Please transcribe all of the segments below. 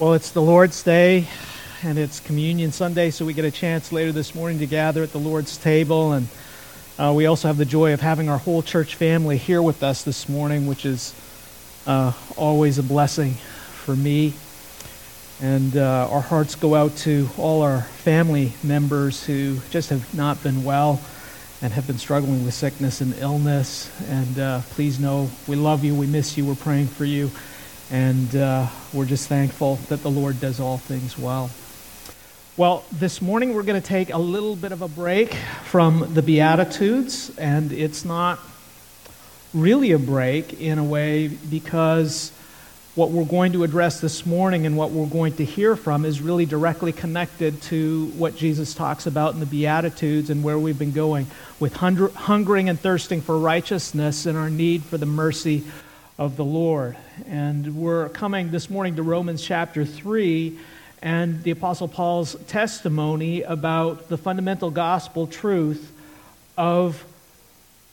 Well, it's the Lord's Day, and it's Communion Sunday, so we get a chance later this morning to gather at the Lord's table. And we also have the joy of having our whole church family here with us this morning, which is always a blessing for me. And our hearts go out to all our family members who just have not been well and have been struggling with sickness and illness. And please know we love you, we miss you, we're praying for you. And we're just thankful that the Lord does all things well. Well, this morning we're going to take a little bit of a break from the Beatitudes, and it's not really a break in a way, because what we're going to address this morning and what we're going to hear from is really directly connected to what Jesus talks about in the Beatitudes and where we've been going with hungering and thirsting for righteousness and our need for the mercy of the Lord. And we're coming this morning to Romans chapter 3 and the Apostle Paul's testimony about the fundamental gospel truth of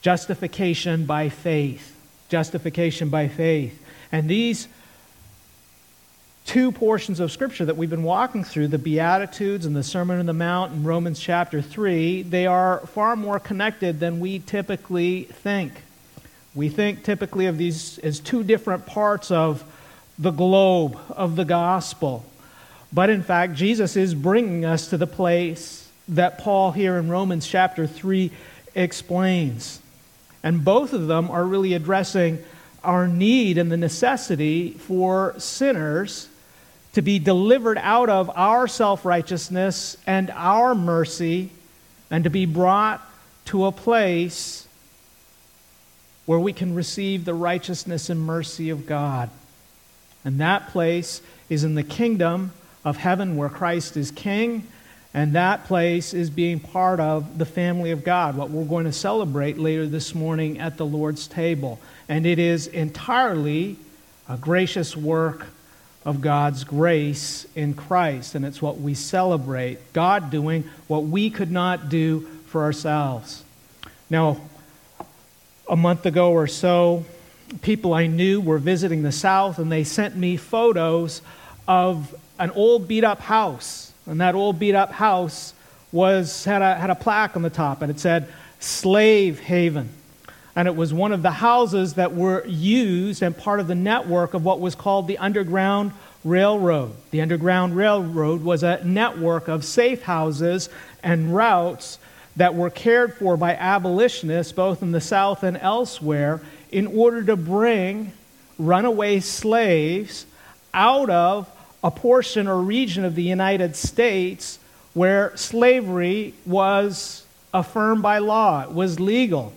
justification by faith. Justification by faith. And these two portions of Scripture that we've been walking through, the Beatitudes and the Sermon on the Mount in Romans chapter 3, they are far more connected than we typically think. We think typically of these as two different parts of the globe of the gospel. But in fact, Jesus is bringing us to the place that Paul here in Romans chapter 3 explains. And both of them are really addressing our need and the necessity for sinners to be delivered out of our self-righteousness and our mercy and to be brought to a place where we can receive the righteousness and mercy of God. And that place is in the kingdom of heaven where Christ is king, and that place is being part of the family of God, what we're going to celebrate later this morning at the Lord's table. And it is entirely a gracious work of God's grace in Christ, and it's what we celebrate, God doing what we could not do for ourselves. Now, a month ago or so, people I knew were visiting the South, and they sent me photos of an old beat-up house. And that old beat-up house had a plaque on the top, and it said, Slave Haven. And it was one of the houses that were used and part of the network of what was called the Underground Railroad. The Underground Railroad was a network of safe houses and routes that were cared for by abolitionists, both in the South and elsewhere, in order to bring runaway slaves out of a portion or region of the United States where slavery was affirmed by law, it was legal.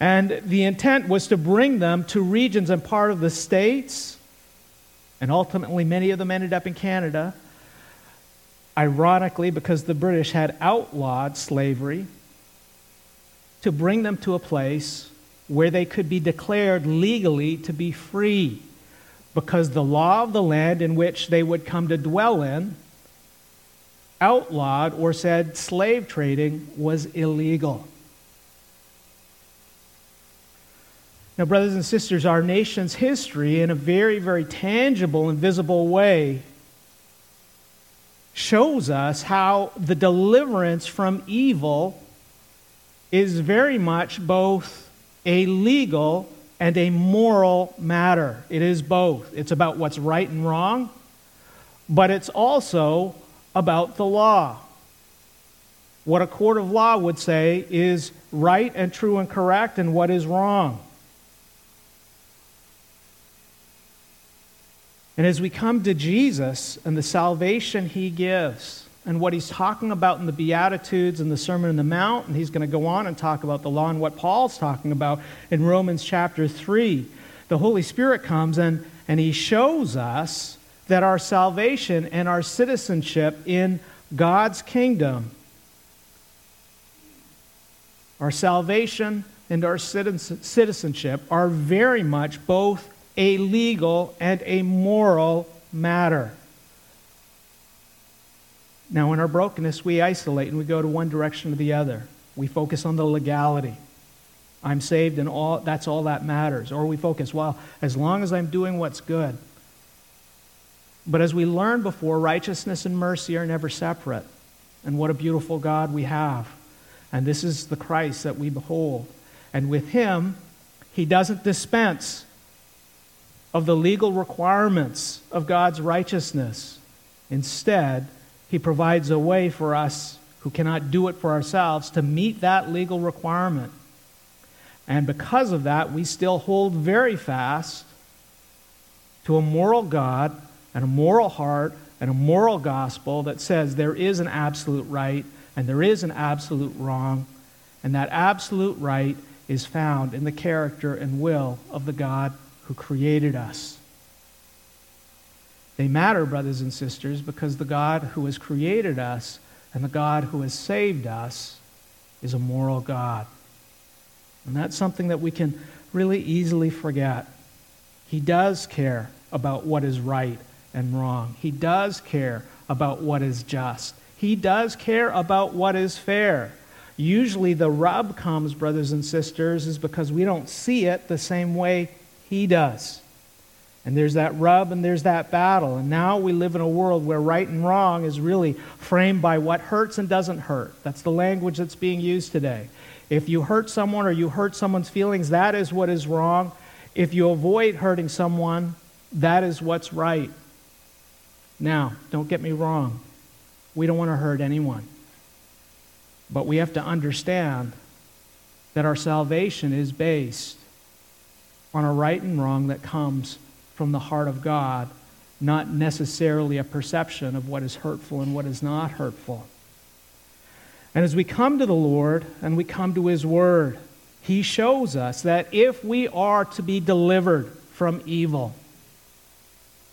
And the intent was to bring them to regions and part of the states, and ultimately many of them ended up in Canada, ironically, because the British had outlawed slavery, to bring them to a place where they could be declared legally to be free, because the law of the land in which they would come to dwell in outlawed or said slave trading was illegal. Now, brothers and sisters, our nation's history in a very, very tangible and visible way shows us how the deliverance from evil is very much both a legal and a moral matter. It is both. It's about what's right and wrong, but it's also about the law. What a court of law would say is right and true and correct, and what is wrong. And as we come to Jesus and the salvation he gives and what he's talking about in the Beatitudes and the Sermon on the Mount, and he's going to go on and talk about the law and what Paul's talking about in Romans chapter 3, the Holy Spirit comes and he shows us that our salvation and our citizenship in God's kingdom, our salvation and our citizenship are very much both a legal and a moral matter. Now, in our brokenness, we isolate and we go to one direction or the other. We focus on the legality. I'm saved and all that's all that matters. Or we focus, well, as long as I'm doing what's good, But as we learned before, righteousness and mercy are never separate. And what a beautiful God we have. And this is the Christ that we behold. And with him, he doesn't dispense of the legal requirements of God's righteousness. Instead, he provides a way for us who cannot do it for ourselves to meet that legal requirement. And because of that, we still hold very fast to a moral God and a moral heart and a moral gospel that says there is an absolute right and there is an absolute wrong, and that absolute right is found in the character and will of the God who created us. They matter, brothers and sisters, because the God who has created us and the God who has saved us is a moral God. And that's something that we can really easily forget. He does care about what is right and wrong. He does care about what is just. He does care about what is fair. Usually the rub comes, brothers and sisters, is because we don't see it the same way he does. And there's that rub and there's that battle. And now we live in a world where right and wrong is really framed by what hurts and doesn't hurt. That's the language that's being used today. If you hurt someone or you hurt someone's feelings, that is what is wrong. If you avoid hurting someone, that is what's right. Now, don't get me wrong. We don't want to hurt anyone. But we have to understand that our salvation is based on a right and wrong that comes from the heart of God, not necessarily a perception of what is hurtful and what is not hurtful. And as we come to the Lord and we come to his word, he shows us that if we are to be delivered from evil,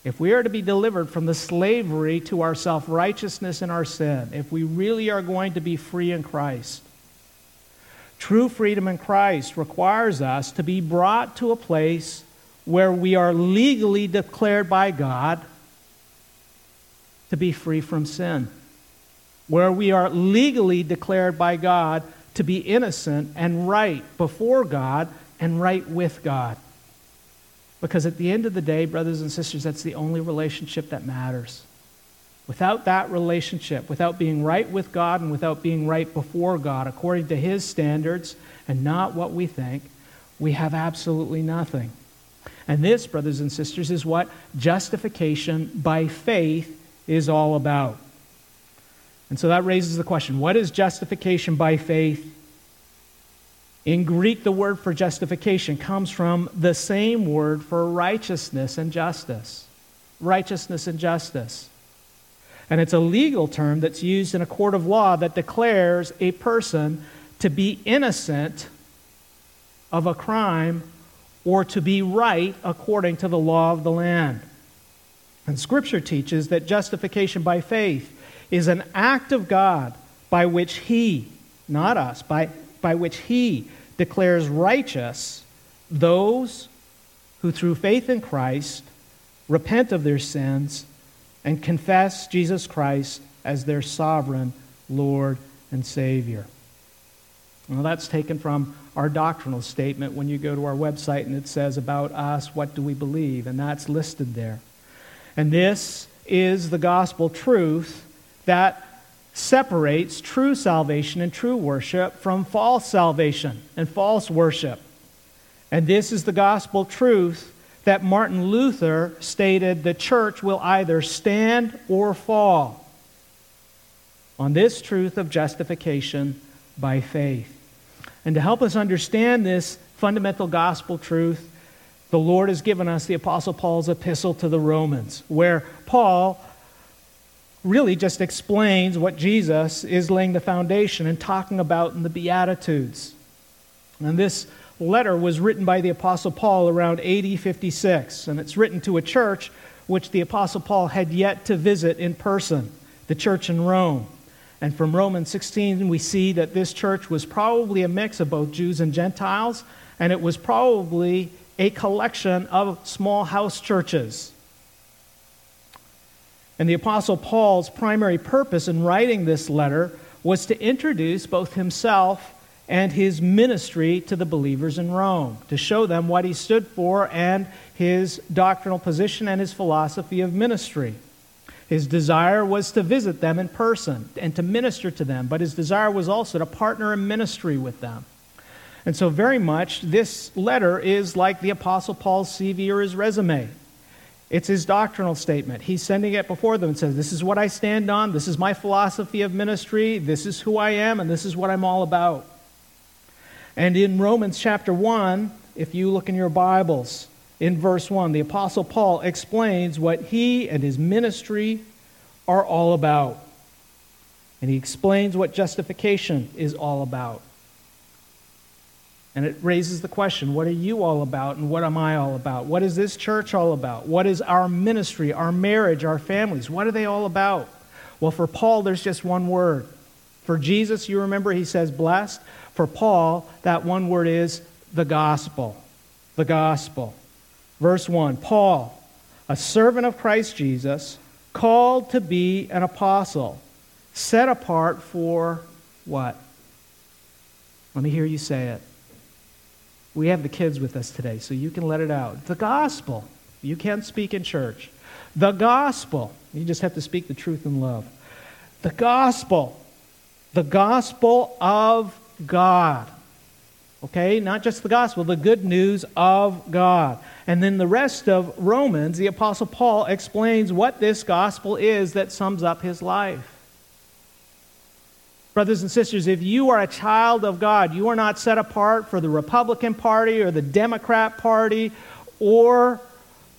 if we are to be delivered from the slavery to our self-righteousness and our sin, if we really are going to be free in Christ, true freedom in Christ requires us to be brought to a place where we are legally declared by God to be free from sin, where we are legally declared by God to be innocent and right before God and right with God. Because at the end of the day, brothers and sisters, that's the only relationship that matters. Without that relationship, without being right with God and without being right before God, according to his standards and not what we think, we have absolutely nothing. And this, brothers and sisters, is what justification by faith is all about. And so that raises the question, what is justification by faith? In Greek, the word for justification comes from the same word for righteousness and justice. Righteousness and justice. And it's a legal term that's used in a court of law that declares a person to be innocent of a crime or to be right according to the law of the land. And Scripture teaches that justification by faith is an act of God by which he, not us, by which he declares righteous those who through faith in Christ repent of their sins and confess Jesus Christ as their sovereign Lord and Savior. Now that's taken from our doctrinal statement when you go to our website and it says about us, what do we believe? And that's listed there. And this is the gospel truth that separates true salvation and true worship from false salvation and false worship. And this is the gospel truth that Martin Luther stated, the church will either stand or fall on this truth of justification by faith. And to help us understand this fundamental gospel truth, the Lord has given us the Apostle Paul's epistle to the Romans, where Paul really just explains what Jesus is laying the foundation and talking about in the Beatitudes. And this letter was written by the Apostle Paul around AD 56, and it's written to a church which the Apostle Paul had yet to visit in person, the church in Rome. And from Romans 16, we see that this church was probably a mix of both Jews and Gentiles, and it was probably a collection of small house churches. And the Apostle Paul's primary purpose in writing this letter was to introduce both himself and his ministry to the believers in Rome, to show them what he stood for and his doctrinal position and his philosophy of ministry. His desire was to visit them in person and to minister to them, but his desire was also to partner in ministry with them. And so very much this letter is like the Apostle Paul's CV or his resume. It's his doctrinal statement. He's sending it before them and says, this is what I stand on, this is my philosophy of ministry, this is who I am, and this is what I'm all about. And in Romans chapter 1, if you look in your Bibles, in verse 1, the Apostle Paul explains what he and his ministry are all about. And he explains what justification is all about. And it raises the question, what are you all about and what am I all about? What is this church all about? What is our ministry, our marriage, our families? What are they all about? Well, for Paul, there's just one word. For Jesus, you remember he says blessed. For Paul, that one word is the gospel. The gospel. Verse 1, Paul, a servant of Christ Jesus, called to be an apostle, set apart for what? Let me hear you say it. We have the kids with us today, so you can let it out. The gospel. You can't speak in church. The gospel. You just have to speak the truth in love. The gospel. The gospel of God. Okay, not just the gospel, the good news of God. And then the rest of Romans, the Apostle Paul explains what this gospel is that sums up his life. Brothers and sisters, if you are a child of God, you are not set apart for the Republican Party or the Democrat Party or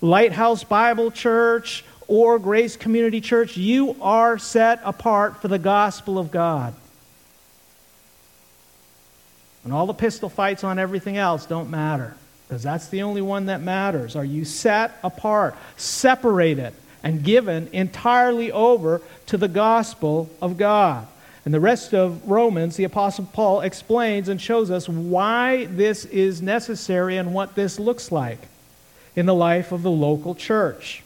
Lighthouse Bible Church or Grace Community Church. You are set apart for the gospel of God. And all the pistol fights on everything else don't matter, because that's the only one that matters. Are you set apart, separated, and given entirely over to the gospel of God? And the rest of Romans, the Apostle Paul explains and shows us why this is necessary and what this looks like in the life of the local church.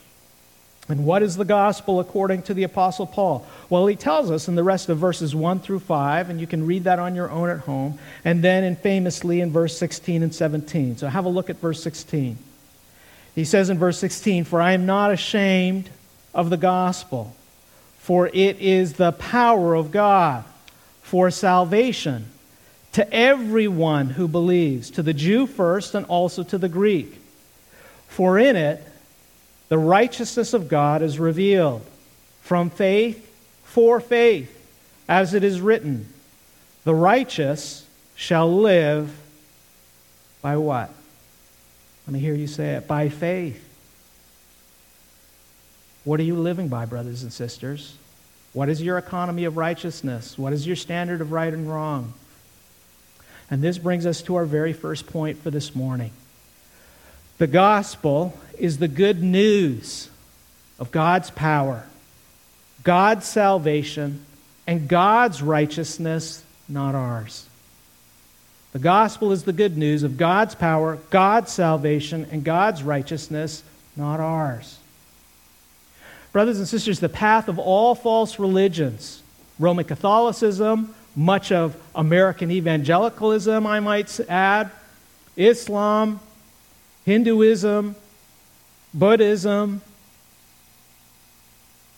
And what is the gospel according to the Apostle Paul? Well, he tells us in the rest of verses 1 through 5, and you can read that on your own at home, and then famously in verse 16 and 17. So have a look at verse 16. He says in verse 16, "For I am not ashamed of the gospel, for it is the power of God for salvation to everyone who believes, to the Jew first and also to the Greek. For in it, the righteousness of God is revealed from faith for faith, as it is written, the righteous shall live by what?" Let me hear you say it. By faith. What are you living by, brothers and sisters? What is your economy of righteousness? What is your standard of right and wrong? And this brings us to our very first point for this morning. The gospel is the good news of God's power, God's salvation, and God's righteousness, not ours. The gospel is the good news of God's power, God's salvation, and God's righteousness, not ours. Brothers and sisters, the path of all false religions, Roman Catholicism, much of American evangelicalism, I might add, Islam, Hinduism, Buddhism,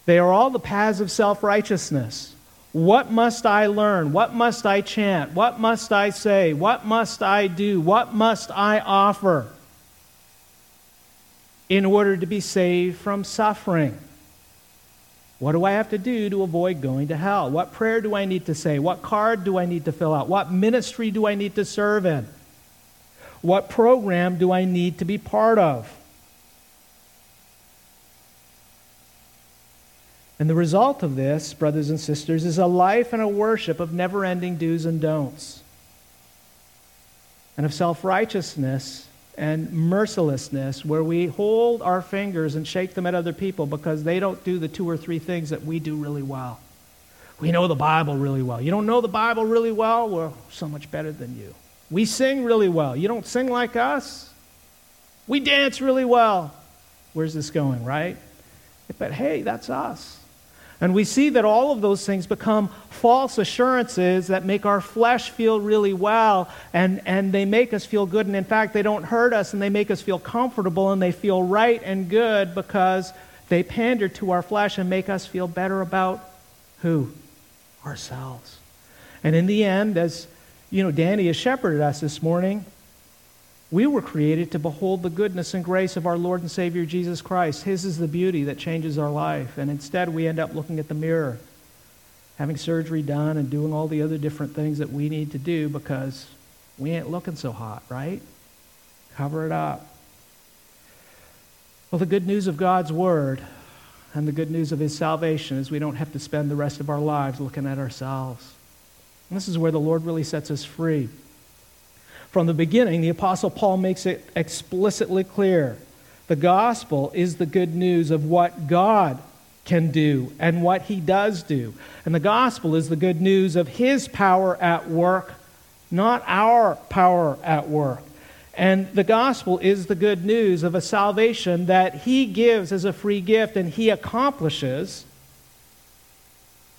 they are all the paths of self-righteousness. What must I learn? What must I chant? What must I say? What must I do? What must I offer in order to be saved from suffering? What do I have to do to avoid going to hell? What prayer do I need to say? What card do I need to fill out? What ministry do I need to serve in? What program do I need to be part of? And the result of this, brothers and sisters, is a life and a worship of never-ending do's and don'ts, and of self-righteousness and mercilessness, where we hold our fingers and shake them at other people because they don't do the 2 or 3 things that we do really well. We know the Bible really well. You don't know the Bible really well? We're so much better than you. We sing really well. You don't sing like us. We dance really well. Where's this going, right? But hey, that's us. And we see that all of those things become false assurances that make our flesh feel really well, and they make us feel good. And in fact, they don't hurt us, and they make us feel comfortable, and they feel right and good because They pander to our flesh and make us feel better about who? Ourselves. And in the end, as you know, Danny has shepherded us this morning, we were created to behold the goodness and grace of our Lord and Savior Jesus Christ. His is the beauty that changes our life. And instead, we end up looking at the mirror, having surgery done and doing all the other different things that we need to do because we ain't looking so hot, right? Cover it up. Well, the good news of God's word and the good news of his salvation is we don't have to spend the rest of our lives looking at ourselves. And this is where the Lord really sets us free. From the beginning, the Apostle Paul makes it explicitly clear. The gospel is the good news of what God can do and what he does do. And the gospel is the good news of his power at work, not our power at work. And the gospel is the good news of a salvation that he gives as a free gift and he accomplishes,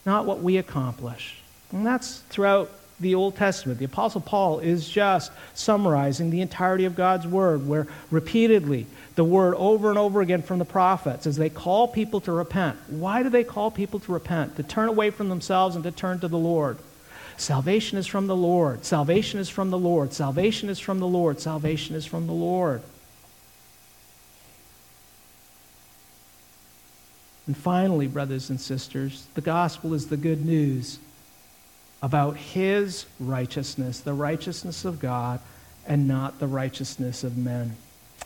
not what we accomplish. And that's throughout the Old Testament. The Apostle Paul is just summarizing the entirety of God's word, where repeatedly the word over and over again from the prophets as they call people to repent. Why do they call people to repent? To turn away from themselves and to turn to the Lord. Salvation is from the Lord. Salvation is from the Lord. Salvation is from the Lord. Salvation is from the Lord. And finally, brothers and sisters, the gospel is the good news about his righteousness, the righteousness of God, and not the righteousness of men.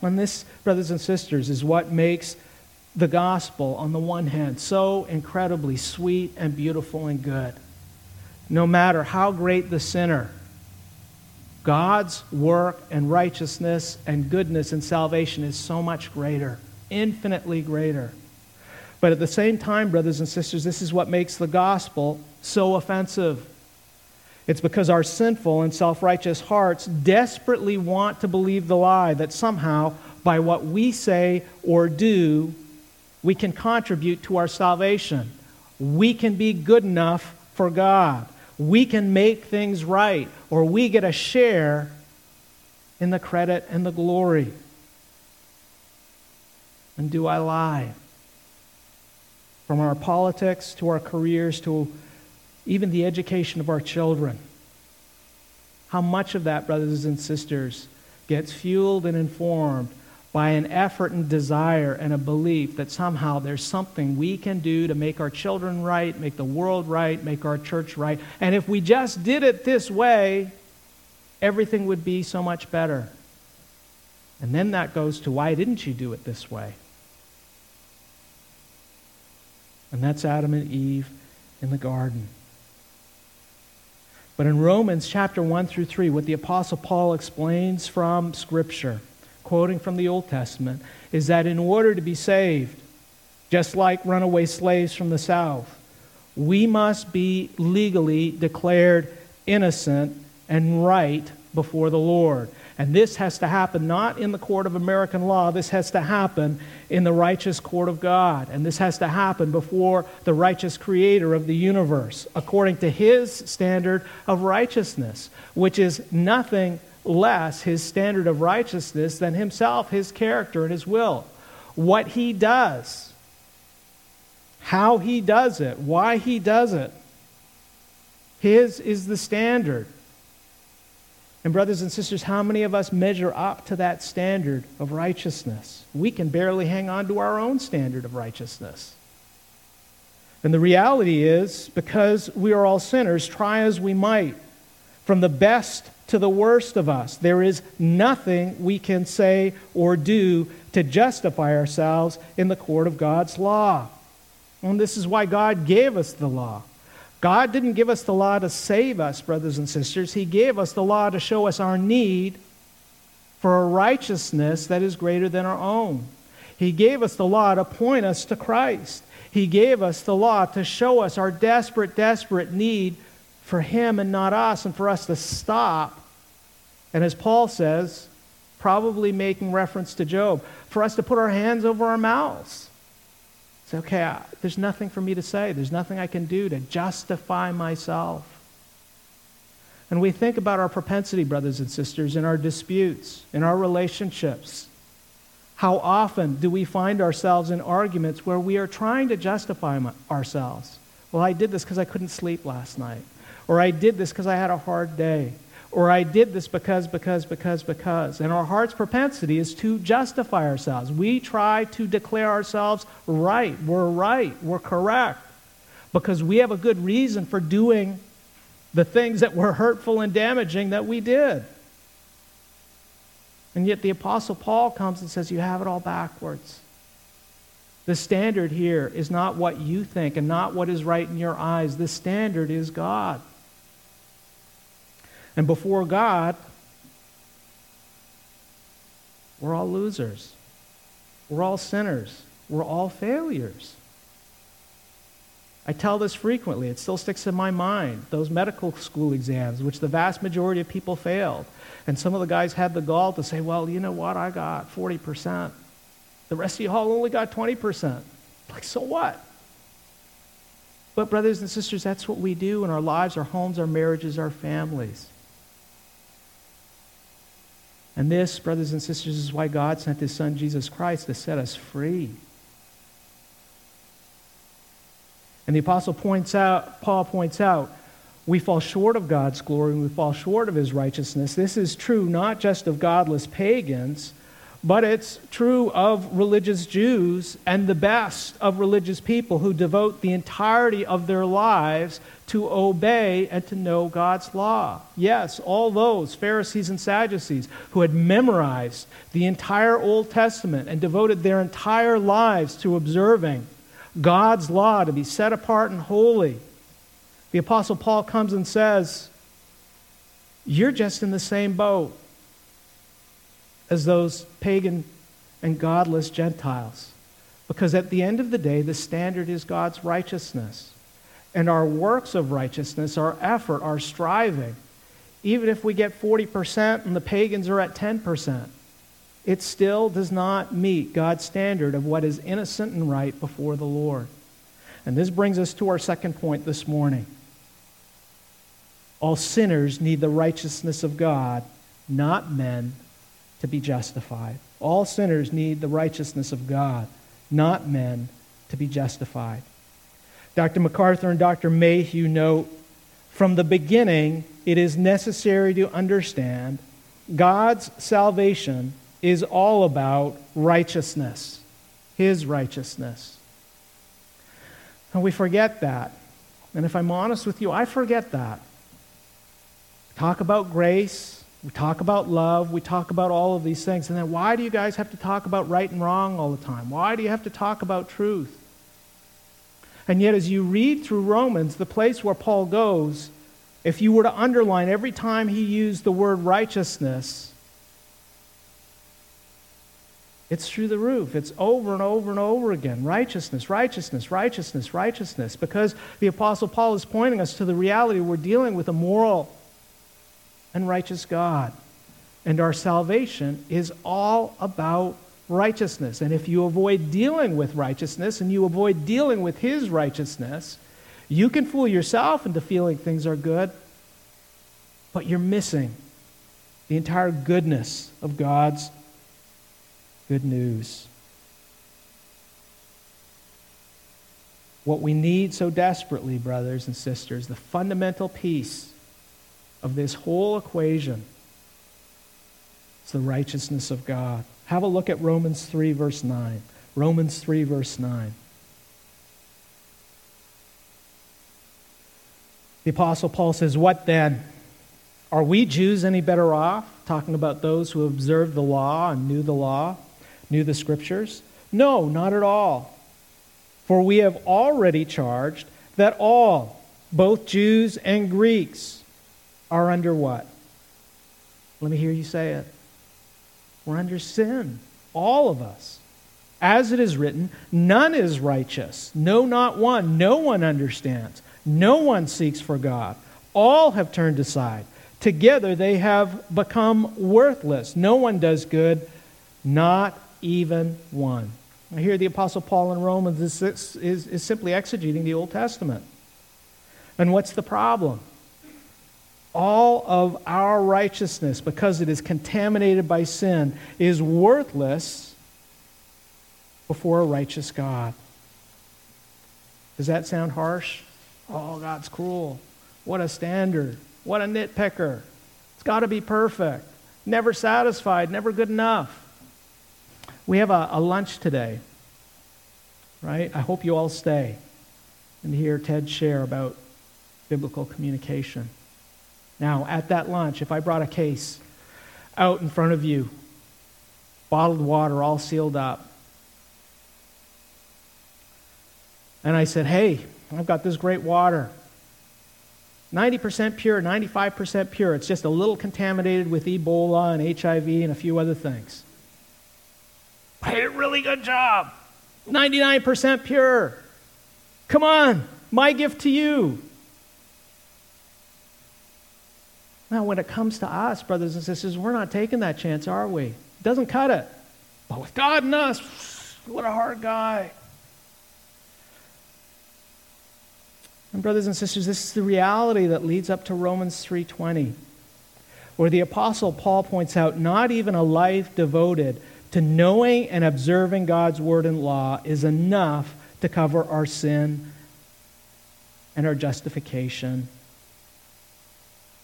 And this, brothers and sisters, is what makes the gospel, on the one hand, so incredibly sweet and beautiful and good. No matter how great the sinner, God's work and righteousness and goodness and salvation is so much greater, infinitely greater. But at the same time, brothers and sisters, this is what makes the gospel so offensive. It's because our sinful and self-righteous hearts desperately want to believe the lie that somehow, by what we say or do, we can contribute to our salvation. We can be good enough for God. We can make things right, or we get a share in the credit and the glory. And do I lie? From our politics to our careers to even the education of our children. How much of that, brothers and sisters, gets fueled and informed by an effort and desire and a belief that somehow there's something we can do to make our children right, make the world right, make our church right. And if we just did it this way, everything would be so much better. And then that goes to, why didn't you do it this way? And that's Adam and Eve in the garden. But in Romans chapter 1 through 3, what the Apostle Paul explains from Scripture, quoting from the Old Testament, is that in order to be saved, just like runaway slaves from the south, we must be legally declared innocent and right before the Lord. And this has to happen not in the court of American law. This has to happen in the righteous court of God. And this has to happen before the righteous creator of the universe, according to his standard of righteousness, which is nothing less his standard of righteousness than himself, his character, and his will. What he does, how he does it, why he does it, his is the standard. And brothers and sisters, how many of us measure up to that standard of righteousness? We can barely hang on to our own standard of righteousness. And the reality is, because we are all sinners, try as we might, from the best to the worst of us, there is nothing we can say or do to justify ourselves in the court of God's law. And this is why God gave us the law. God didn't give us the law to save us, brothers and sisters. He gave us the law to show us our need for a righteousness that is greater than our own. He gave us the law to point us to Christ. He gave us the law to show us our desperate, desperate need for him and not us, and for us to stop. And as Paul says, probably making reference to Job, for us to put our hands over our mouths. It's okay, there's nothing for me to say. There's nothing I can do to justify myself. And we think about our propensity, brothers and sisters, in our disputes, in our relationships. How often do we find ourselves in arguments where we are trying to justify ourselves? Well, I did this because I couldn't sleep last night. Or I did this because I had a hard day. Or I did this because. And our heart's propensity is to justify ourselves. We try to declare ourselves right, we're correct, because we have a good reason for doing the things that were hurtful and damaging that we did. And yet the Apostle Paul comes and says, you have it all backwards. The standard here is not what you think and not what is right in your eyes. The standard is God. And before God, we're all losers. We're all sinners. We're all failures. I tell this frequently. It still sticks in my mind. Those medical school exams, which the vast majority of people failed. And some of the guys had the gall to say, well, you know what? I got 40%. The rest of you all only got 20%. Like, so what? But brothers and sisters, that's what we do in our lives, our homes, our marriages, our families. And this, brothers and sisters, is why God sent His Son, Jesus Christ, to set us free. And the Apostle Paul points out, we fall short of God's glory and we fall short of His righteousness. This is true not just of godless pagans, but it's true of religious Jews and the best of religious people who devote the entirety of their lives to obey and to know God's law. Yes, all those Pharisees and Sadducees who had memorized the entire Old Testament and devoted their entire lives to observing God's law to be set apart and holy. The Apostle Paul comes and says, you're just in the same boat as those pagan and godless Gentiles. Because at the end of the day, the standard is God's righteousness. And our works of righteousness, our effort, our striving, even if we get 40% and the pagans are at 10%, it still does not meet God's standard of what is innocent and right before the Lord. And this brings us to our second point this morning. All sinners need the righteousness of God, not men, to be justified. All sinners need the righteousness of God, not men, to be justified. Dr. MacArthur and Dr. Mayhew note, from the beginning, it is necessary to understand God's salvation is all about righteousness, His righteousness. And we forget that. And if I'm honest with you, I forget that. Talk about grace. We talk about love, we talk about all of these things, and then why do you guys have to talk about right and wrong all the time? Why do you have to talk about truth? And yet as you read through Romans, the place where Paul goes, if you were to underline every time he used the word righteousness, it's through the roof. It's over and over and over again. Righteousness, righteousness, righteousness, righteousness. Because the Apostle Paul is pointing us to the reality we're dealing with a moral and righteous God. And our salvation is all about righteousness. And if you avoid dealing with righteousness and you avoid dealing with His righteousness, you can fool yourself into feeling things are good, but you're missing the entire goodness of God's good news. What we need so desperately, brothers and sisters, the fundamental piece of this whole equation is the righteousness of God. Have a look at Romans 3, verse 9. Romans 3, verse 9. The Apostle Paul says, what then? Are we Jews any better off? Talking about those who observed the law and knew the law, knew the Scriptures. No, not at all. For we have already charged that all, both Jews and Greeks, are under what? Let me hear you say it. We're under sin. All of us. As it is written, none is righteous. No, not one. No one understands. No one seeks for God. All have turned aside. Together they have become worthless. No one does good. Not even one. Now here the Apostle Paul in Romans is simply exegeting the Old Testament. And what's the problem? All of our righteousness, because it is contaminated by sin, is worthless before a righteous God. Does that sound harsh? Oh, God's cruel. What a standard. What a nitpicker. It's got to be perfect. Never satisfied, never good enough. We have a lunch today, right? I hope you all stay and hear Ted share about biblical communication. Now, at that lunch, if I brought a case out in front of you, bottled water all sealed up, and I said, hey, I've got this great water, 90% pure, 95% pure. It's just a little contaminated with Ebola and HIV and a few other things. I did a really good job. 99% pure. Come on, my gift to you. Now, when it comes to us, brothers and sisters, we're not taking that chance, are we? It doesn't cut it. But with God and us, what a hard guy. And brothers and sisters, this is the reality that leads up to Romans 3:20, where the Apostle Paul points out not even a life devoted to knowing and observing God's word and law is enough to cover our sin and our justification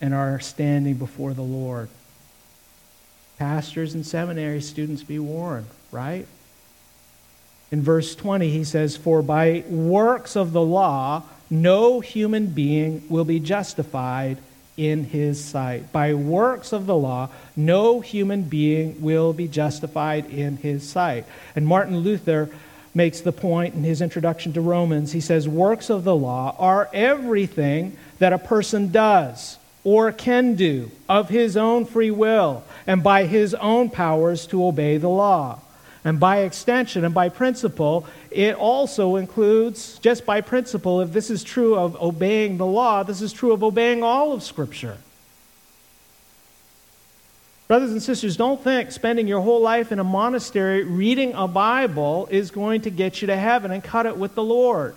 and our standing before the Lord. Pastors and seminary students, be warned, right? In verse 20, he says, for by works of the law, no human being will be justified in his sight. By works of the law, no human being will be justified in his sight. And Martin Luther makes the point in his introduction to Romans. He says, works of the law are everything that a person does or can do of his own free will and by his own powers to obey the law. And by extension and by principle, it also includes, just by principle, if this is true of obeying the law, this is true of obeying all of Scripture. Brothers and sisters, don't think spending your whole life in a monastery reading a Bible is going to get you to heaven and cut it with the Lord.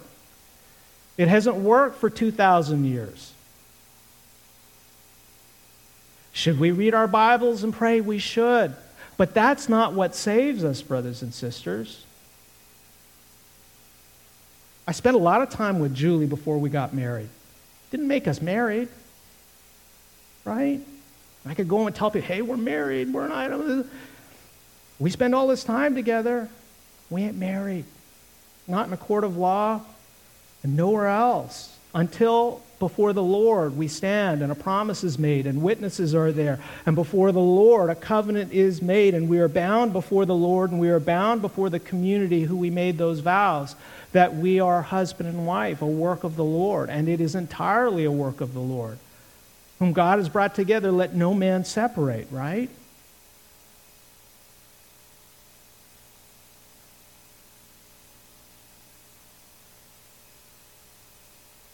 It hasn't worked for 2,000 years. Should we read our Bibles and pray? We should. But that's not what saves us, brothers and sisters. I spent a lot of time with Julie before we got married. Didn't make us married, right? I could go and tell people, hey, we're married, we're not. We spend all this time together. We ain't married. Not in a court of law and nowhere else until before the Lord we stand and a promise is made and witnesses are there. And before the Lord a covenant is made and we are bound before the Lord and we are bound before the community who we made those vows that we are husband and wife, a work of the Lord. And it is entirely a work of the Lord. Whom God has brought together, let no man separate, right?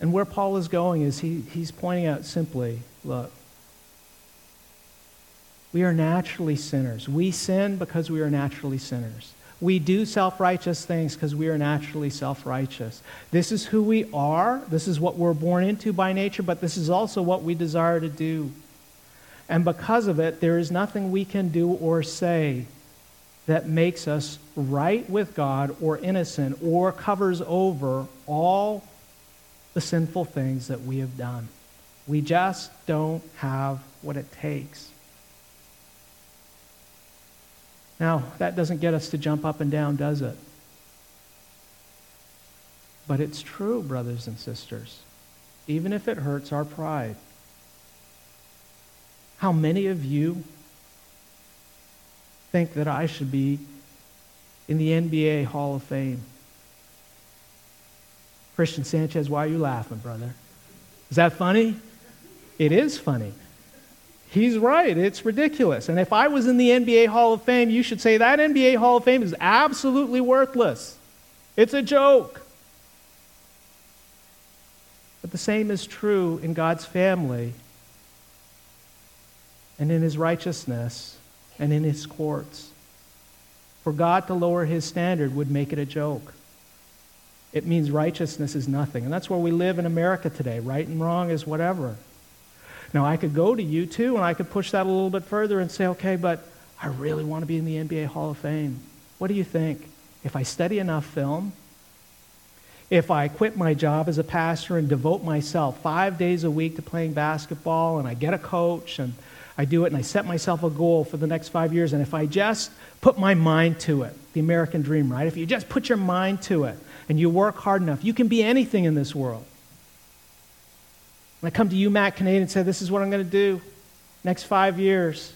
And where Paul is going is he's pointing out simply, look, we are naturally sinners. We sin because we are naturally sinners. We do self-righteous things because we are naturally self-righteous. This is who we are. This is what we're born into by nature, but this is also what we desire to do. And because of it, there is nothing we can do or say that makes us right with God or innocent or covers over all the sinful things that we have done. We just don't have what it takes. Now, that doesn't get us to jump up and down, does it? But it's true, brothers and sisters, even if it hurts our pride. How many of you think that I should be in the NBA Hall of Fame? Christian Sanchez, why are you laughing, brother? Is that funny? It is funny. He's right. It's ridiculous. And if I was in the NBA Hall of Fame, you should say that NBA Hall of Fame is absolutely worthless. It's a joke. But the same is true in God's family and in His righteousness and in His courts. For God to lower His standard would make it a joke. It means righteousness is nothing. And that's where we live in America today. Right and wrong is whatever. Now, I could go to you too, and I could push that a little bit further and say, okay, but I really want to be in the NBA Hall of Fame. What do you think? if I study enough film, if I quit my job as a pastor and devote myself 5 days a week to playing basketball, and I get a coach and I do it and I set myself a goal for the next 5 years, and if I just put my mind to it, the American dream, right? If you just put your mind to it and you work hard enough, you can be anything in this world. And I come to you, Matt Kinane, and say, this is what I'm going to do next 5 years.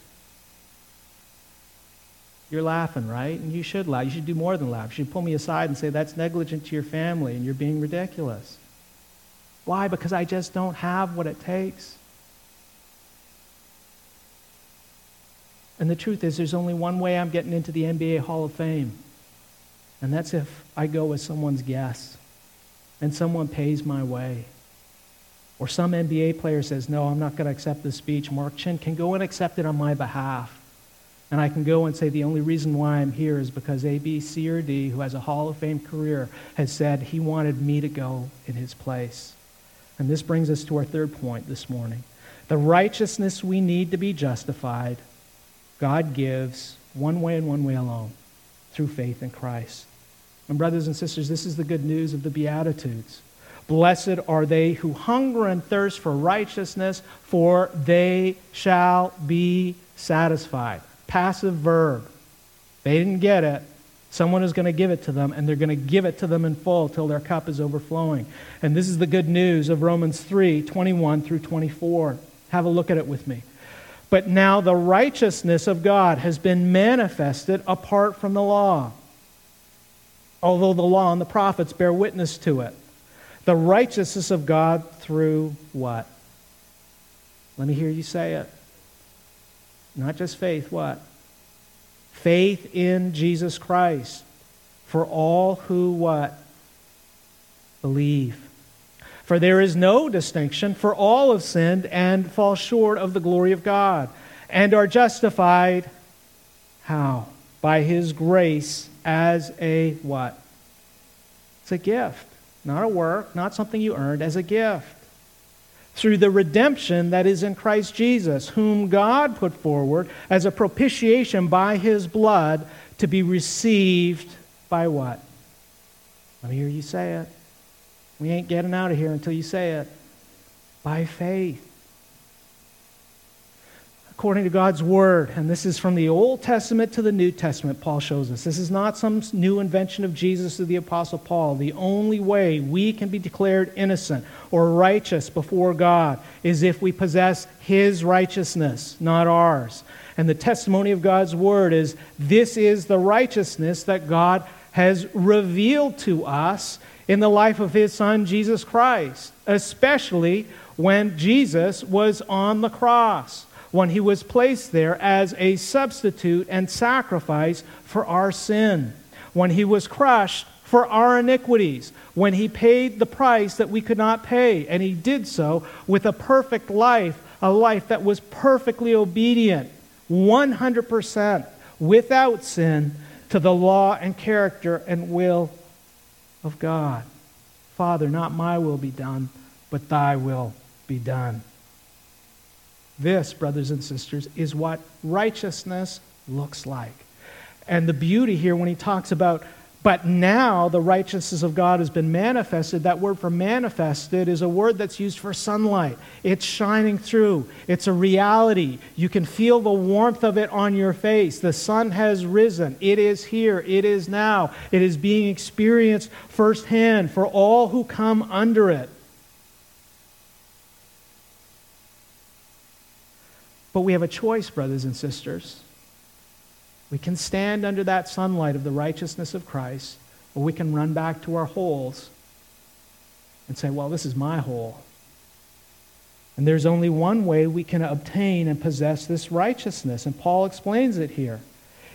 You're laughing, right? And you should laugh. You should do more than laugh. You should pull me aside and say, that's negligent to your family and you're being ridiculous. Why? Because I just don't have what it takes. And the truth is, there's only one way I'm getting into the NBA Hall of Fame. And that's if I go as someone's guest and someone pays my way. Or some NBA player says, no, I'm not going to accept this speech. Mark Chin can go and accept it on my behalf. And I can go and say, the only reason why I'm here is because A, B, C, or D, who has a Hall of Fame career, has said he wanted me to go in his place. And this brings us to our third point this morning. The righteousness we need to be justified, God gives one way and one way alone, through faith in Christ. And brothers and sisters, this is the good news of the Beatitudes. Blessed are they who hunger and thirst for righteousness, for they shall be satisfied. Passive verb. They didn't get it. Someone is going to give it to them, and they're going to give it to them in full till their cup is overflowing. And this is the good news of Romans 3:21 through 24. Have a look at it with me. But now the righteousness of God has been manifested apart from the law, although the law and the prophets bear witness to it. The righteousness of God through what? Let me hear you say it. Not just faith, what? Faith in Jesus Christ for all who what? Believe. For there is no distinction, for all have sinned and fall short of the glory of God, and are justified, how? By His grace as a what? It's a gift, not a work, not something you earned, as a gift. Through the redemption that is in Christ Jesus, whom God put forward as a propitiation by His blood to be received by what? Let me hear you say it. We ain't getting out of here until you say it. By faith. According to God's Word, and this is from the Old Testament to the New Testament, Paul shows us. This is not some new invention of Jesus or the Apostle Paul. The only way we can be declared innocent or righteous before God is if we possess His righteousness, not ours. And the testimony of God's Word is, this is the righteousness that God has revealed to us in the life of His Son, Jesus Christ, especially when Jesus was on the cross, when He was placed there as a substitute and sacrifice for our sin, when He was crushed for our iniquities, when He paid the price that we could not pay, and He did so with a perfect life, a life that was perfectly obedient, 100% without sin, to the law and character and will of God. Father, not my will be done, but Thy will be done. This, brothers and sisters, is what righteousness looks like. And the beauty here when he talks about, but now the righteousness of God has been manifested, that word for manifested is a word that's used for sunlight. It's shining through. It's a reality. You can feel the warmth of it on your face. The sun has risen. It is here. It is now. It is being experienced firsthand for all who come under it. But we have a choice, brothers and sisters. We can stand under that sunlight of the righteousness of Christ, or we can run back to our holes and say, well, this is my hole. And there's only one way we can obtain and possess this righteousness, and Paul explains it here.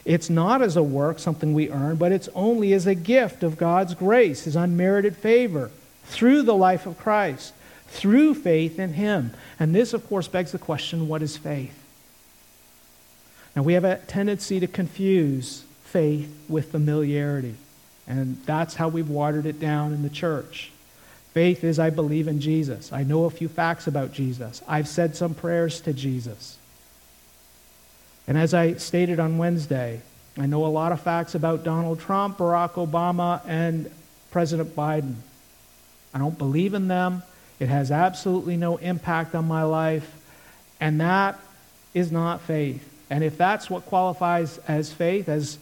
It's not as a work, something we earn, but it's only as a gift of God's grace, His unmerited favor, through the life of Christ, through faith in Him. And this, of course, begs the question, what is faith? Now, we have a tendency to confuse faith with familiarity, and that's how we've watered it down in the church. Faith is, I believe in Jesus. I know a few facts about Jesus. I've said some prayers to Jesus. And as I stated on Wednesday, I know a lot of facts about Donald Trump, Barack Obama, and President Biden. I don't believe in them. It has absolutely no impact on my life. And that is not faith. And if that's what qualifies as faith, as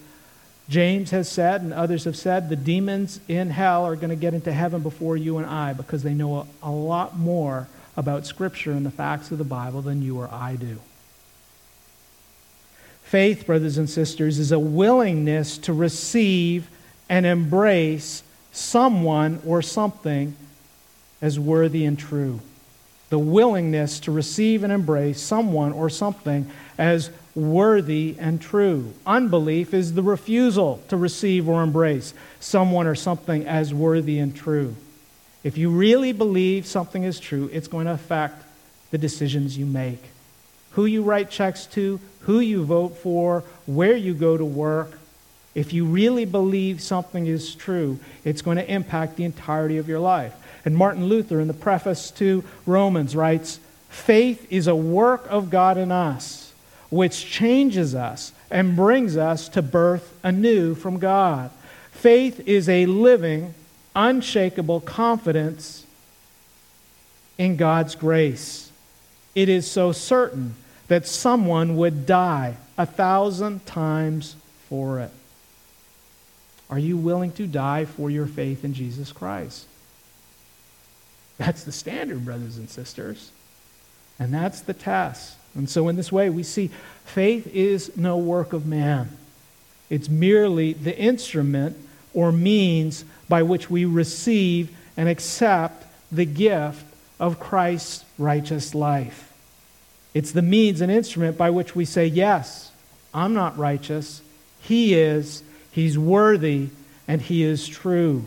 James has said and others have said, the demons in hell are going to get into heaven before you and I because they know a lot more about Scripture and the facts of the Bible than you or I do. Faith, brothers and sisters, is a willingness to receive and embrace someone or something as worthy and true. The willingness to receive and embrace someone or something as worthy and true. Unbelief is the refusal to receive or embrace someone or something as worthy and true. If you really believe something is true, it's going to affect the decisions you make. Who you write checks to, who you vote for, where you go to work. If you really believe something is true, it's going to impact the entirety of your life. And Martin Luther, in the preface to Romans, writes, "Faith is a work of God in us, which changes us and brings us to birth anew from God. Faith is a living, unshakable confidence in God's grace. It is so certain that someone would die 1,000 times for it." Are you willing to die for your faith in Jesus Christ? That's the standard, brothers and sisters. And that's the test. And so in this way, we see faith is no work of man. It's merely the instrument or means by which we receive and accept the gift of Christ's righteous life. It's the means and instrument by which we say, yes, I'm not righteous. He is. He's worthy. And He is true.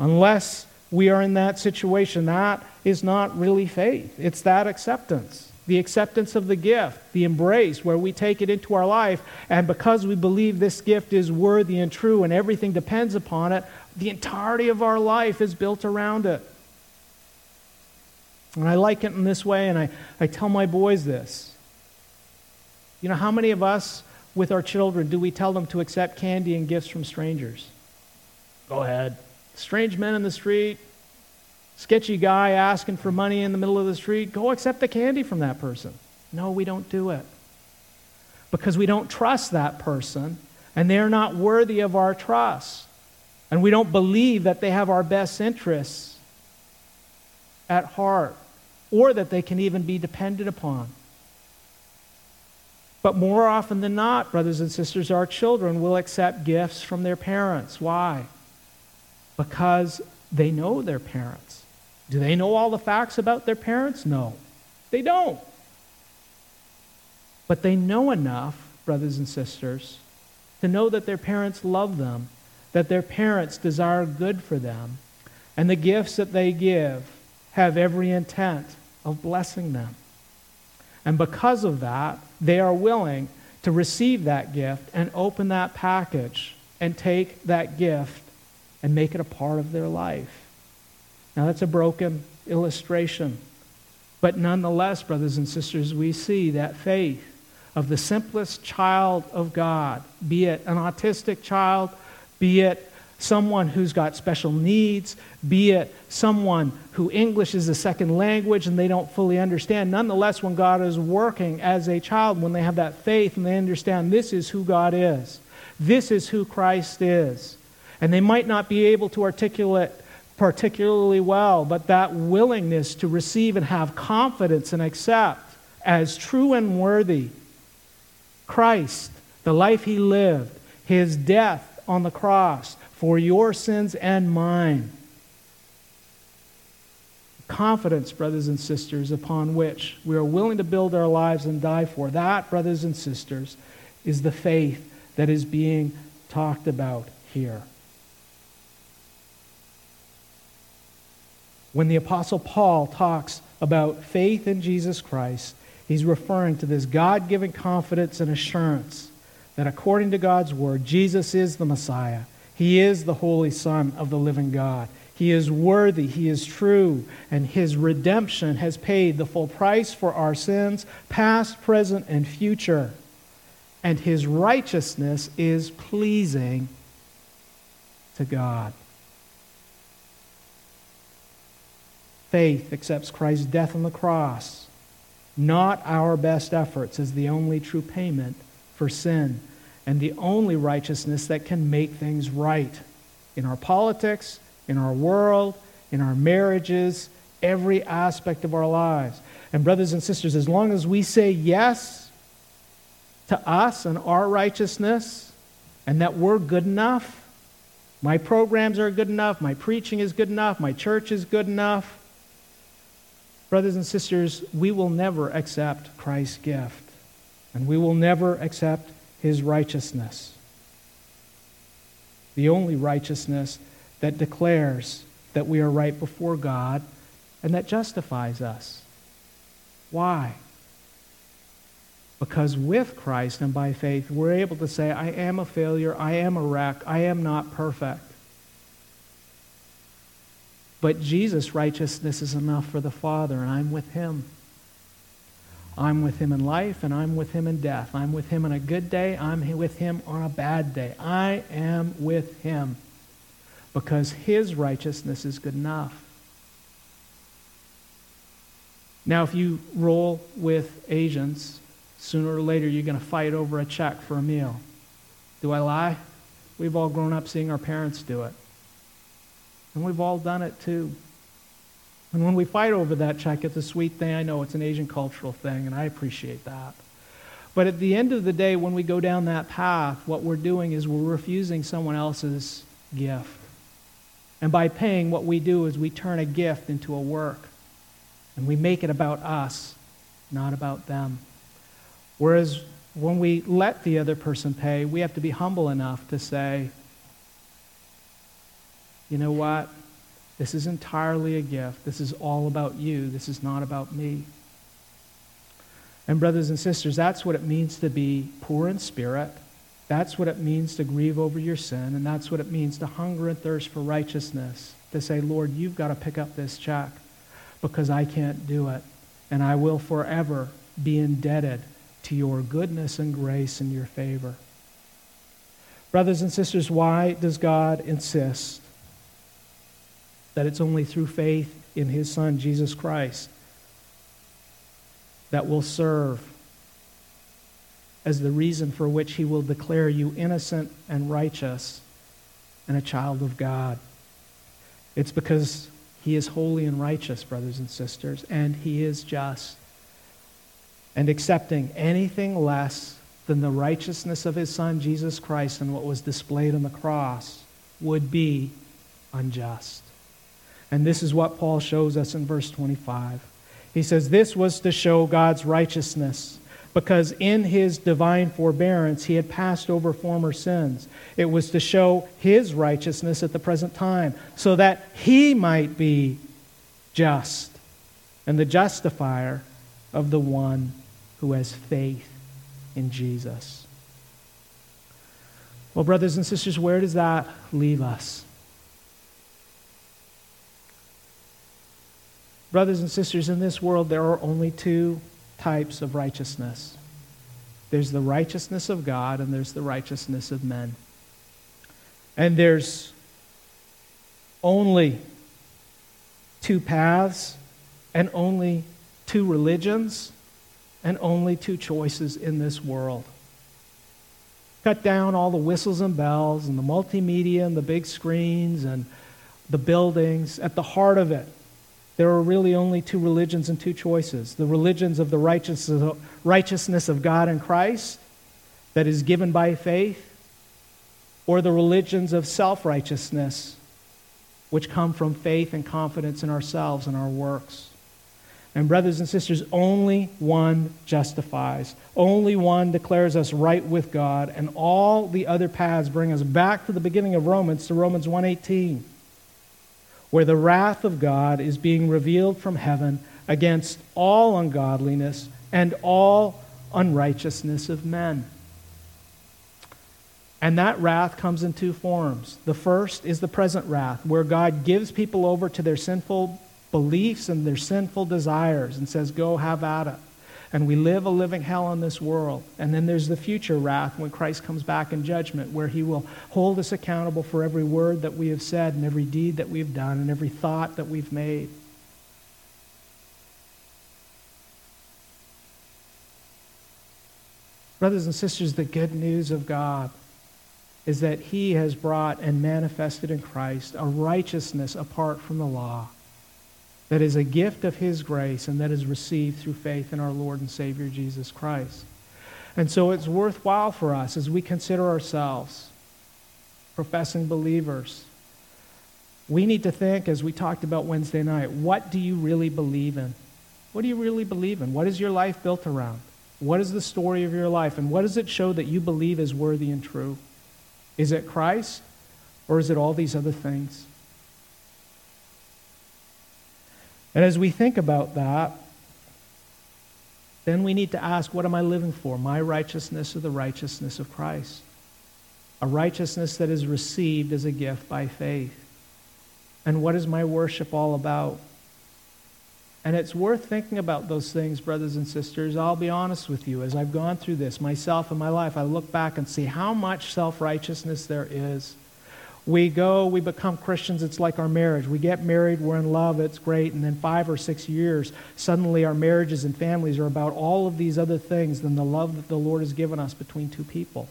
Unless we are in that situation, that is not really faith. It's that acceptance. The acceptance of the gift, the embrace, where we take it into our life, and because we believe this gift is worthy and true and everything depends upon it, the entirety of our life is built around it. And I like it in this way, and I tell my boys this. You know, how many of us with our children do we tell them to accept candy and gifts from strangers? Go ahead. Strange men in the street, sketchy guy asking for money in the middle of the street, go accept the candy from that person. No, we don't do it. Because we don't trust that person, and they're not worthy of our trust. And we don't believe that they have our best interests at heart, or that they can even be depended upon. But more often than not, brothers and sisters, our children will accept gifts from their parents. Why? Because they know their parents. Do they know all the facts about their parents? No, they don't. But they know enough, brothers and sisters, to know that their parents love them, that their parents desire good for them, and the gifts that they give have every intent of blessing them. And because of that, they are willing to receive that gift and open that package and take that gift and make it a part of their life. Now that's a broken illustration. But nonetheless, brothers and sisters, we see that faith of the simplest child of God, be it an autistic child, be it someone who's got special needs, be it someone who English is a second language and they don't fully understand. Nonetheless, when God is working as a child, when they have that faith and they understand this is who God is, this is who Christ is, and they might not be able to articulate particularly well, but that willingness to receive and have confidence and accept as true and worthy Christ, the life He lived, His death on the cross for your sins and mine. Confidence, brothers and sisters, upon which we are willing to build our lives and die for. That, brothers and sisters, is the faith that is being talked about here. When the Apostle Paul talks about faith in Jesus Christ, he's referring to this God-given confidence and assurance that according to God's Word, Jesus is the Messiah. He is the Holy Son of the living God. He is worthy, He is true, and His redemption has paid the full price for our sins, past, present, and future. and his righteousness is pleasing to God. Faith accepts Christ's death on the cross. Not our best efforts is the only true payment for sin and the only righteousness that can make things right. In our politics, in our world, in our marriages, every aspect of our lives. And brothers and sisters, as long as we say yes to us and our righteousness and that we're good enough, my programs are good enough, my preaching is good enough, my church is good enough, brothers and sisters, we will never accept Christ's gift, and we will never accept his righteousness. The only righteousness that declares that we are right before God and that justifies us. Why? Because with Christ and by faith, we're able to say, I am a failure, I am a wreck, I am not perfect. But Jesus' righteousness is enough for the Father, and I'm with him. I'm with him in life, and I'm with him in death. I'm with him on a good day, I'm with him on a bad day. I am with him because his righteousness is good enough. Now, if you roll with Asians, sooner or later you're going to fight over a check for a meal. Do I lie? We've all grown up seeing our parents do it. And we've all done it too. And when we fight over that check, it's a sweet thing. I know it's an Asian cultural thing, and I appreciate that. But at the end of the day, when we go down that path, what we're doing is we're refusing someone else's gift. And by paying, what we do is we turn a gift into a work. And we make it about us, not about them. Whereas when we let the other person pay, we have to be humble enough to say, you know what? This is entirely a gift. This is all about you. This is not about me. And brothers and sisters, that's what it means to be poor in spirit. That's what it means to grieve over your sin. And that's what it means to hunger and thirst for righteousness. To say, Lord, you've got to pick up this check because I can't do it. And I will forever be indebted to your goodness and grace and your favor. Brothers and sisters, why does God insist that it's only through faith in his Son, Jesus Christ, that will serve as the reason for which he will declare you innocent and righteous and a child of God? It's because he is holy and righteous, brothers and sisters, and he is just. And accepting anything less than the righteousness of his Son, Jesus Christ, and what was displayed on the cross would be unjust. And this is what Paul shows us in verse 25. He says, this was to show God's righteousness, because in his divine forbearance he had passed over former sins. It was to show his righteousness at the present time, so that he might be just, and the justifier of the one who has faith in Jesus. Well, brothers and sisters, where does that leave us? Brothers and sisters, in this world, there are only two types of righteousness. There's the righteousness of God, and there's the righteousness of men. And there's only two paths, and only two religions, and only two choices in this world. Cut down all the whistles and bells, and the multimedia, and the big screens, and the buildings. At the heart of it, there are really only two religions and two choices. The religions of the righteousness of God in Christ that is given by faith, or the religions of self-righteousness which come from faith and confidence in ourselves and our works. And brothers and sisters, only one justifies. Only one declares us right with God, and all the other paths bring us back to the beginning of Romans, to Romans 1:18. Where the wrath of God is being revealed from heaven against all ungodliness and all unrighteousness of men. And that wrath comes in two forms. The first is the present wrath, where God gives people over to their sinful beliefs and their sinful desires and says, go have at it. and we live a living hell in this world. And then there's the future wrath when Christ comes back in judgment, where he will hold us accountable for every word that we have said and every deed that we've done and every thought that we've made. Brothers and sisters, the good news of God is that he has brought and manifested in Christ a righteousness apart from the law that is a gift of his grace and that is received through faith in our Lord and Savior Jesus Christ. And so it's worthwhile for us as we consider ourselves professing believers. We need to think, as we talked about Wednesday night, what do you really believe in? What do you really believe in? What is your life built around? What is the story of your life? And what does it show that you believe is worthy and true? Is it Christ, or is it all these other things? And as we think about that, then we need to ask, what am I living for? My righteousness or the righteousness of Christ? A righteousness that is received as a gift by faith. And what is my worship all about? And it's worth thinking about those things, brothers and sisters. I'll be honest with you. As I've gone through this myself in my life, I look back and see how much self-righteousness there is. We go, we become Christians, it's like our marriage. We get married, we're in love, it's great, and then 5 or 6 years, suddenly our marriages and families are about all of these other things than the love that the Lord has given us between two people.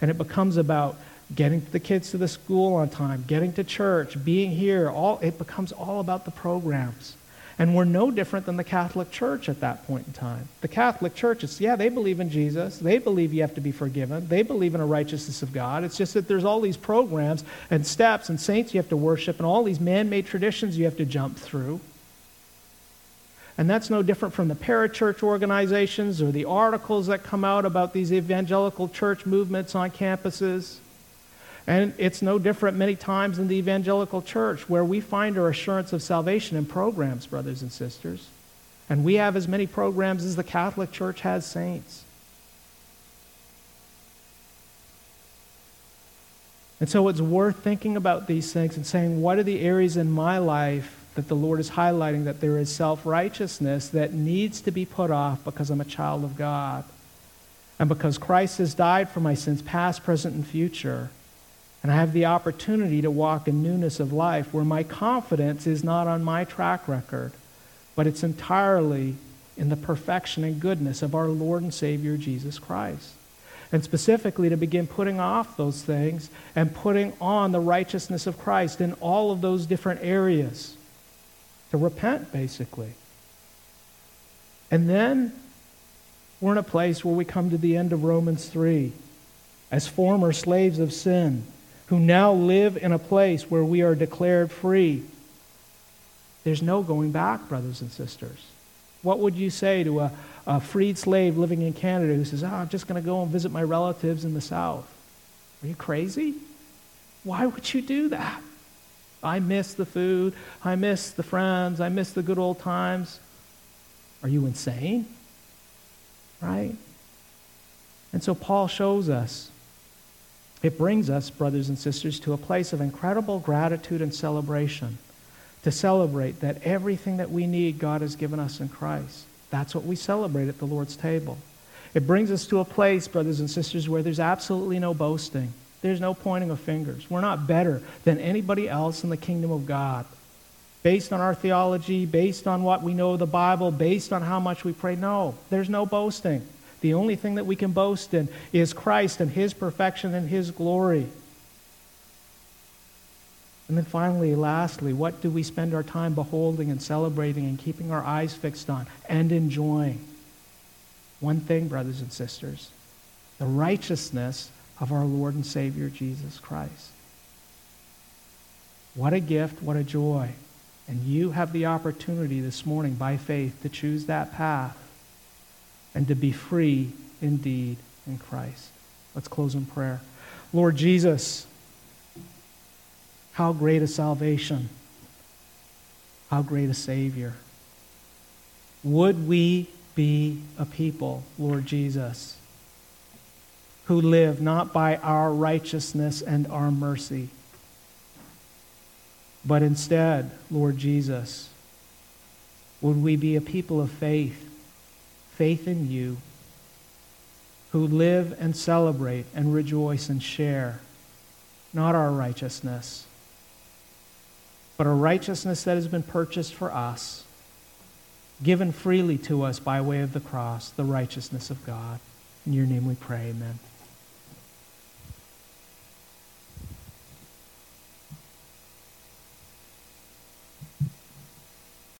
And it becomes about getting the kids to the school on time, getting to church, being here. It becomes all about the programs. And we're no different than the Catholic Church at that point in time. The Catholic Church, they believe in Jesus. They believe you have to be forgiven. They believe in a righteousness of God. It's just that there's all these programs and steps and saints you have to worship and all these man-made traditions you have to jump through. And that's no different from the parachurch organizations or the articles that come out about these evangelical church movements on campuses. And it's no different many times in the evangelical church, where we find our assurance of salvation in programs, brothers and sisters. And we have as many programs as the Catholic Church has saints. And so it's worth thinking about these things and saying, what are the areas in my life that the Lord is highlighting that there is self-righteousness that needs to be put off because I'm a child of God? And because Christ has died for my sins, past, present, and future, and I have the opportunity to walk in newness of life where my confidence is not on my track record, but it's entirely in the perfection and goodness of our Lord and Savior Jesus Christ. And specifically to begin putting off those things and putting on the righteousness of Christ in all of those different areas. To repent, basically. And then we're in a place where we come to the end of Romans 3. As former slaves of sin, who now live in a place where we are declared free. There's no going back, brothers and sisters. What would you say to a freed slave living in Canada who says, I'm just going to go and visit my relatives in the South? Are you crazy? Why would you do that? I miss the food. I miss the friends. I miss the good old times. Are you insane? Right? And so Paul shows us. It brings us, brothers and sisters, to a place of incredible gratitude and celebration, to celebrate that everything that we need God has given us in Christ. That's what we celebrate at the Lord's table. It brings us to a place, brothers and sisters, where there's absolutely no boasting. There's no pointing of fingers. We're not better than anybody else in the kingdom of God. Based on our theology, based on what we know of the Bible, based on how much we pray, no, there's no boasting. The only thing that we can boast in is Christ and his perfection and his glory. And then finally, lastly, what do we spend our time beholding and celebrating and keeping our eyes fixed on and enjoying? One thing, brothers and sisters, the righteousness of our Lord and Savior Jesus Christ. What a gift, what a joy. And you have the opportunity this morning by faith to choose that path and to be free indeed in Christ. Let's close in prayer. Lord Jesus, how great a salvation. How great a Savior. Would we be a people, Lord Jesus, who live not by our righteousness and our mercy, but instead, Lord Jesus, would we be a people of faith, faith in you, who live and celebrate and rejoice and share, not our righteousness, but a righteousness that has been purchased for us, given freely to us by way of the cross, the righteousness of God. In your name we pray, amen.